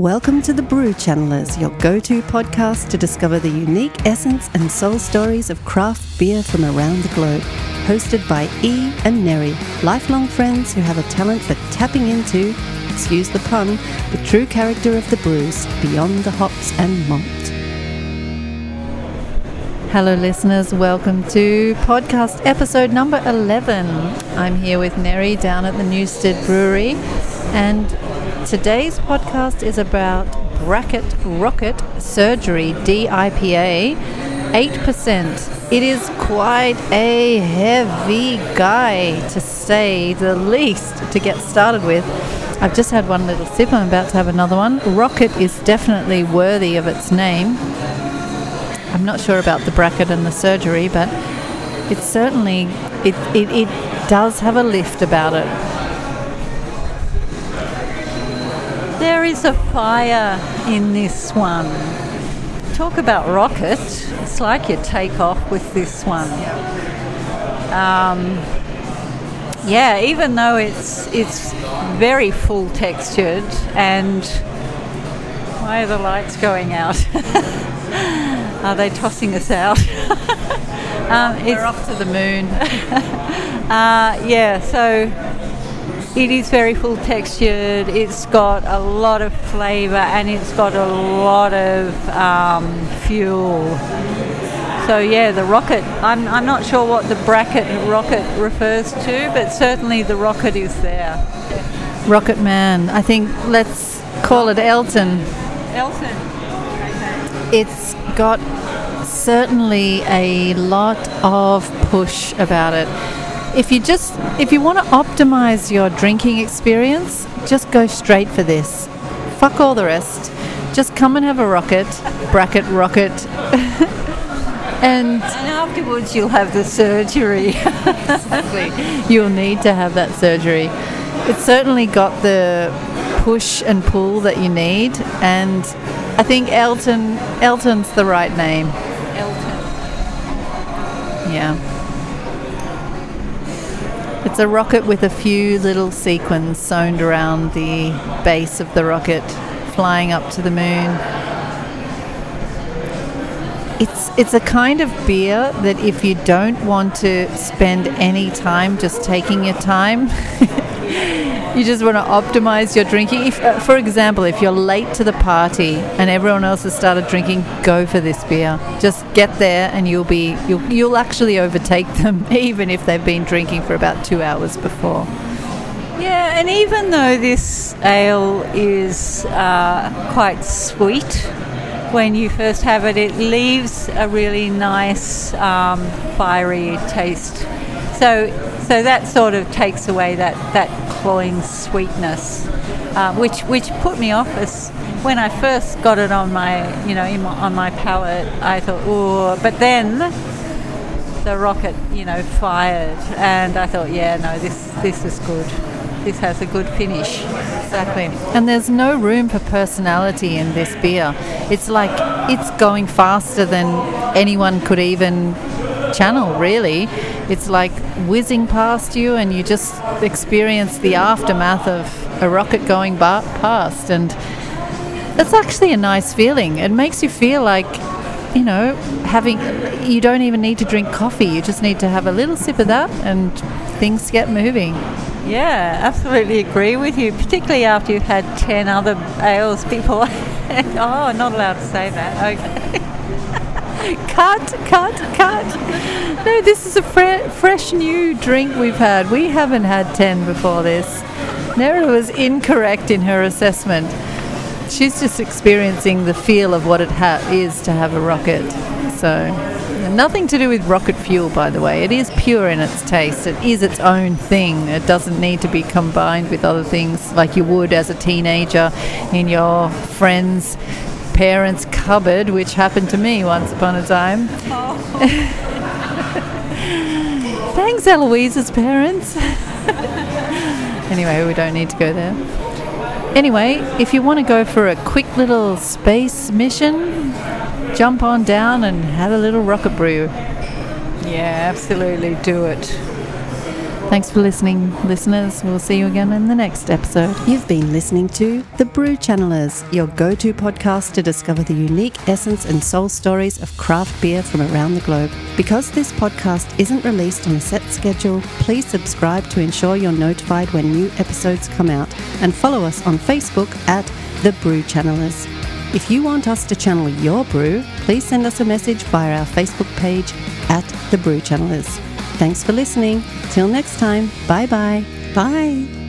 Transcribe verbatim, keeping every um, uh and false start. Welcome to The Brew Channelers, your go-to podcast to discover the unique essence and soul stories of craft beer from around the globe. Hosted by E and Neri, lifelong friends who have a talent for tapping into, excuse the pun, the true character of the brews beyond the hops and malt. Hello listeners, welcome to podcast episode number eleven. I'm here with Neri down at the Newstead Brewery, and today's podcast is about Bracket Rocket Surgery D I P A, eight percent. It is quite a heavy guy, to say the least, to get started with. I've just had one little sip. I'm about to have another one. Rocket is definitely worthy of its name. I'm not sure about the bracket and the surgery, but it certainly, it, it, it does have a lift about it. There is a fire in this one. Talk about rocket. It's like you take off with this one. Um, yeah, even though it's it's very full textured, and why are the lights going out? Are they tossing us out? um, it's, We're off to the moon. uh, yeah, so. It is very full textured, it's got a lot of flavour, and it's got a lot of um, fuel. So yeah, the rocket, I'm, I'm not sure what the bracket rocket refers to, but certainly the rocket is there. Rocket Man, I think let's call it Elton. Elton. It's got certainly a lot of push about it. If you just, if you want to optimize your drinking experience, just go straight for this. Fuck all the rest. Just come and have a rocket, bracket rocket. and, and afterwards you'll have the surgery. Exactly. You'll need to have that surgery. It's certainly got the push and pull that you need. And I think Elton, Elton's the right name. Elton. Yeah. It's a rocket with a few little sequins sewn around the base of the rocket, flying up to the moon. It's it's a kind of beer that if you don't want to spend any time just taking your time, you just want to optimize your drinking. If, uh, for example, if you're late to the party and everyone else has started drinking, go for this beer. Just get there, and you'll be you'll you'll actually overtake them, even if they've been drinking for about two hours before. Yeah, and even though this ale is uh, quite sweet, when you first have it, it leaves a really nice um, fiery taste. So, so that sort of takes away that, that cloying sweetness, uh, which which put me off. As when I first got it on my, you know, in my, on my palate, I thought, oh, but then the rocket, you know, fired, and I thought, yeah, no, this this is good. This has a good finish. Exactly. And there's no room for personality in this beer. It's like it's going faster than anyone could even channel, really. It's like whizzing past you, and you just experience the aftermath of a rocket going bar- past, and that's actually a nice feeling. It makes you feel like, you know, having you don't even need to drink coffee. You just need to have a little sip of that, and things get moving. Yeah, absolutely agree with you, particularly after you've had ten other ales. People oh, I'm not allowed to say that, okay. Cut, cut, cut. No, this is a fre- fresh new drink we've had. We haven't had ten before this. Nera was incorrect in her assessment. She's just experiencing the feel of what it ha- is to have a rocket. So, nothing to do with rocket fuel, by the way. It is pure in its taste. It is its own thing. It doesn't need to be combined with other things like you would as a teenager in your friends' parents' cupboard, which happened to me once upon a time. Oh. Thanks, Eloise's parents. Anyway, we don't need to go there. Anyway, if you want to go for a quick little space mission, jump on down and have a little rocket brew. Yeah, absolutely, do it. Thanks for listening, listeners. We'll see you again in the next episode. You've been listening to The Brew Channelers, your go-to podcast to discover the unique essence and soul stories of craft beer from around the globe. Because this podcast isn't released on a set schedule, please subscribe to ensure you're notified when new episodes come out, and follow us on Facebook at The Brew Channelers. If you want us to channel your brew, please send us a message via our Facebook page at The Brew Channelers. Thanks for listening. Till next time, bye-bye. Bye.